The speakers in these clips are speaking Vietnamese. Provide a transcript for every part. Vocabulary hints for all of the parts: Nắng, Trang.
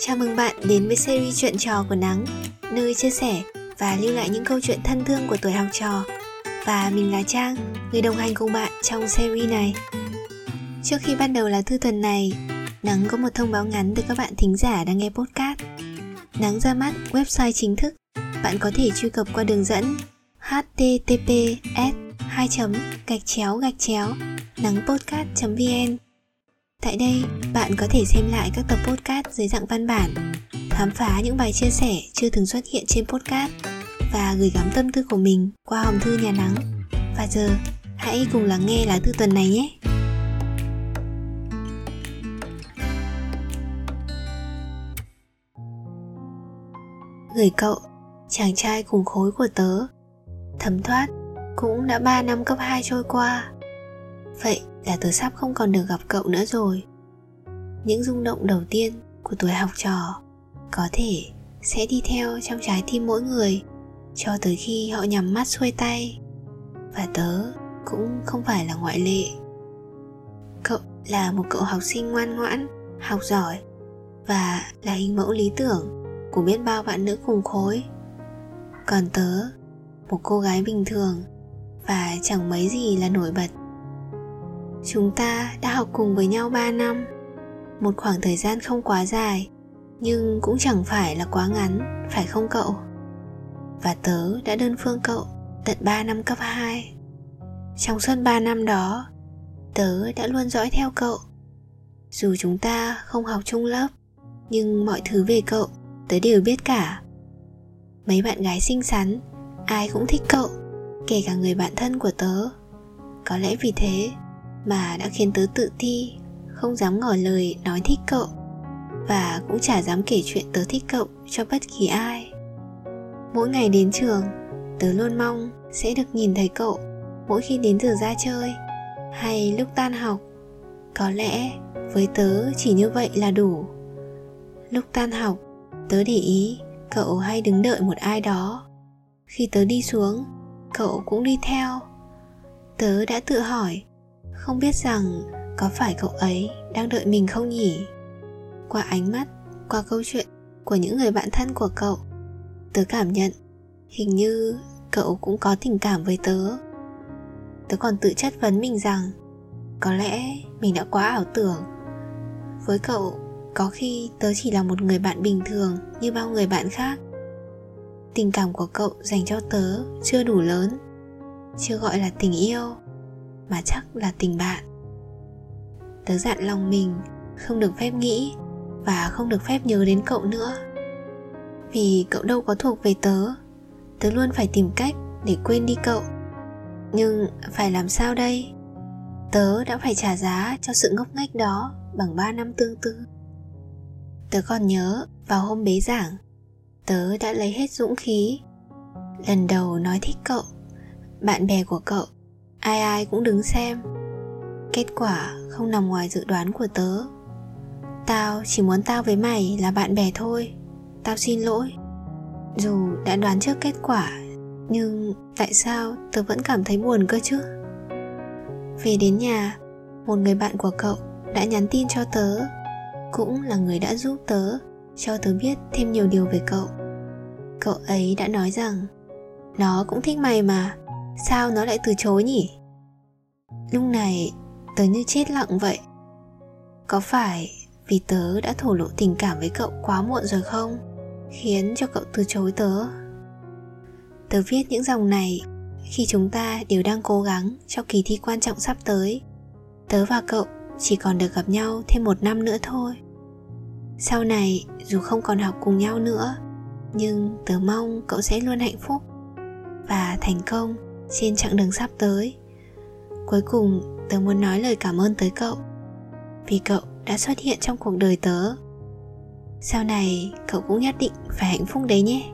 Chào mừng bạn đến với series Chuyện trò của Nắng, nơi chia sẻ và lưu lại những câu chuyện thân thương của tuổi học trò. Và mình là Trang, người đồng hành cùng bạn trong series này. Trước khi bắt đầu lá thư tuần này, Nắng có một thông báo ngắn từ các bạn thính giả đang nghe podcast. Nắng ra mắt website chính thức, bạn có thể truy cập qua đường dẫn https://nangpodcast.vn. Tại đây, bạn có thể xem lại các tập podcast dưới dạng văn bản, khám phá những bài chia sẻ chưa từng xuất hiện trên podcast và gửi gắm tâm tư của mình qua hòm thư nhà Nắng. Và giờ, hãy cùng lắng nghe lá thư tuần này nhé! Gửi cậu, chàng trai cùng khối của tớ. Thấm thoát, cũng đã 3 năm cấp 2 trôi qua. Vậy là tớ sắp không còn được gặp cậu nữa rồi. Những rung động đầu tiên của tuổi học trò có thể sẽ đi theo trong trái tim mỗi người cho tới khi họ nhắm mắt xuôi tay. Và tớ cũng không phải là ngoại lệ. Cậu là một cậu học sinh ngoan ngoãn, học giỏi và là hình mẫu lý tưởng của biết bao bạn nữ cùng khối. Còn tớ, một cô gái bình thường và chẳng mấy gì là nổi bật. Chúng ta đã học cùng với nhau 3 năm, một khoảng thời gian không quá dài, nhưng cũng chẳng phải là quá ngắn, phải không cậu? Và tớ đã đơn phương cậu tận 3 năm cấp 2. Trong suốt 3 năm đó, tớ đã luôn dõi theo cậu. Dù chúng ta không học chung lớp, nhưng mọi thứ về cậu tớ đều biết cả. Mấy bạn gái xinh xắn, ai cũng thích cậu, kể cả người bạn thân của tớ. Có lẽ vì thế mà đã khiến tớ tự ti, không dám ngỏ lời nói thích cậu, và cũng chả dám kể chuyện tớ thích cậu cho bất kỳ ai. Mỗi ngày đến trường, tớ luôn mong sẽ được nhìn thấy cậu mỗi khi đến giờ ra chơi hay lúc tan học. Có lẽ với tớ chỉ như vậy là đủ. Lúc tan học, tớ để ý cậu hay đứng đợi một ai đó. Khi tớ đi xuống, cậu cũng đi theo. Tớ đã tự hỏi, không biết rằng có phải cậu ấy đang đợi mình không nhỉ? Qua ánh mắt, qua câu chuyện của những người bạn thân của cậu, tớ cảm nhận hình như cậu cũng có tình cảm với tớ. Tớ còn tự chất vấn mình rằng có lẽ mình đã quá ảo tưởng. Với cậu, có khi tớ chỉ là một người bạn bình thường như bao người bạn khác. Tình cảm của cậu dành cho tớ chưa đủ lớn, chưa gọi là tình yêu, mà chắc là tình bạn. Tớ dặn lòng mình không được phép nghĩ và không được phép nhớ đến cậu nữa. Vì cậu đâu có thuộc về tớ, tớ luôn phải tìm cách để quên đi cậu. Nhưng phải làm sao đây? Tớ đã phải trả giá cho sự ngốc nghếch đó bằng 3 năm tương tư. Tớ còn nhớ vào hôm bế giảng, tớ đã lấy hết dũng khí. Lần đầu nói thích cậu, bạn bè của cậu ai ai cũng đứng xem. Kết quả không nằm ngoài dự đoán của tớ. Tao chỉ muốn tao với mày là bạn bè thôi. Tao xin lỗi. Dù đã đoán trước kết quả, nhưng tại sao tớ vẫn cảm thấy buồn cơ chứ? Về đến nhà, một người bạn của cậu đã nhắn tin cho tớ, cũng là người đã giúp tớ, cho tớ biết thêm nhiều điều về cậu. Cậu ấy đã nói rằng nó cũng thích mày mà, sao nó lại từ chối nhỉ? Lúc này tớ như chết lặng vậy. Có phải vì tớ đã thổ lộ tình cảm với cậu quá muộn rồi không, khiến cho cậu từ chối tớ? Tớ viết những dòng này khi chúng ta đều đang cố gắng cho kỳ thi quan trọng sắp tới. Tớ và cậu chỉ còn được gặp nhau thêm 1 năm nữa thôi. Sau này dù không còn học cùng nhau nữa, nhưng tớ mong cậu sẽ luôn hạnh phúc và thành công trên chặng đường sắp tới. Cuối cùng, tớ muốn nói lời cảm ơn tới cậu, vì cậu đã xuất hiện trong cuộc đời tớ. Sau này, cậu cũng nhất định phải hạnh phúc đấy nhé.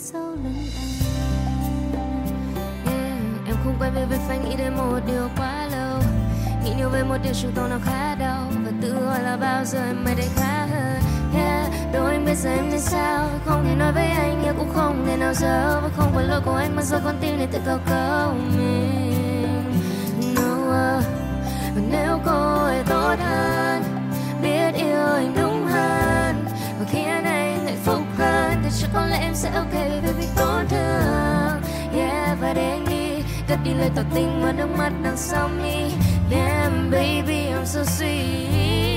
sau lưng anh. Yeah, em không quay về với phanh nghĩ đến một điều quá lâu, nghĩ nhiều về một điều chúng tôi nào khá đau, và tự hỏi là bao giờ em mới đến khá hơn. Yeah, đâu anh biết giờ em nên sao, không thể nói với anh nhưng cũng không thể nào giấu, và không phải lỗi của anh mà do con tim này tự cầu cầu mình. No, nếu cô ấy tốt hơn, biết yêu anh đúng hơn, và khi anh hạnh phúc hơn, thì chắc có lẽ em sẽ ok với việc tổn thương. Yeah, và để anh đi, cất đi lời tỏ tình mà nước mắt đang sóng đi. Damn baby, I'm so sweet.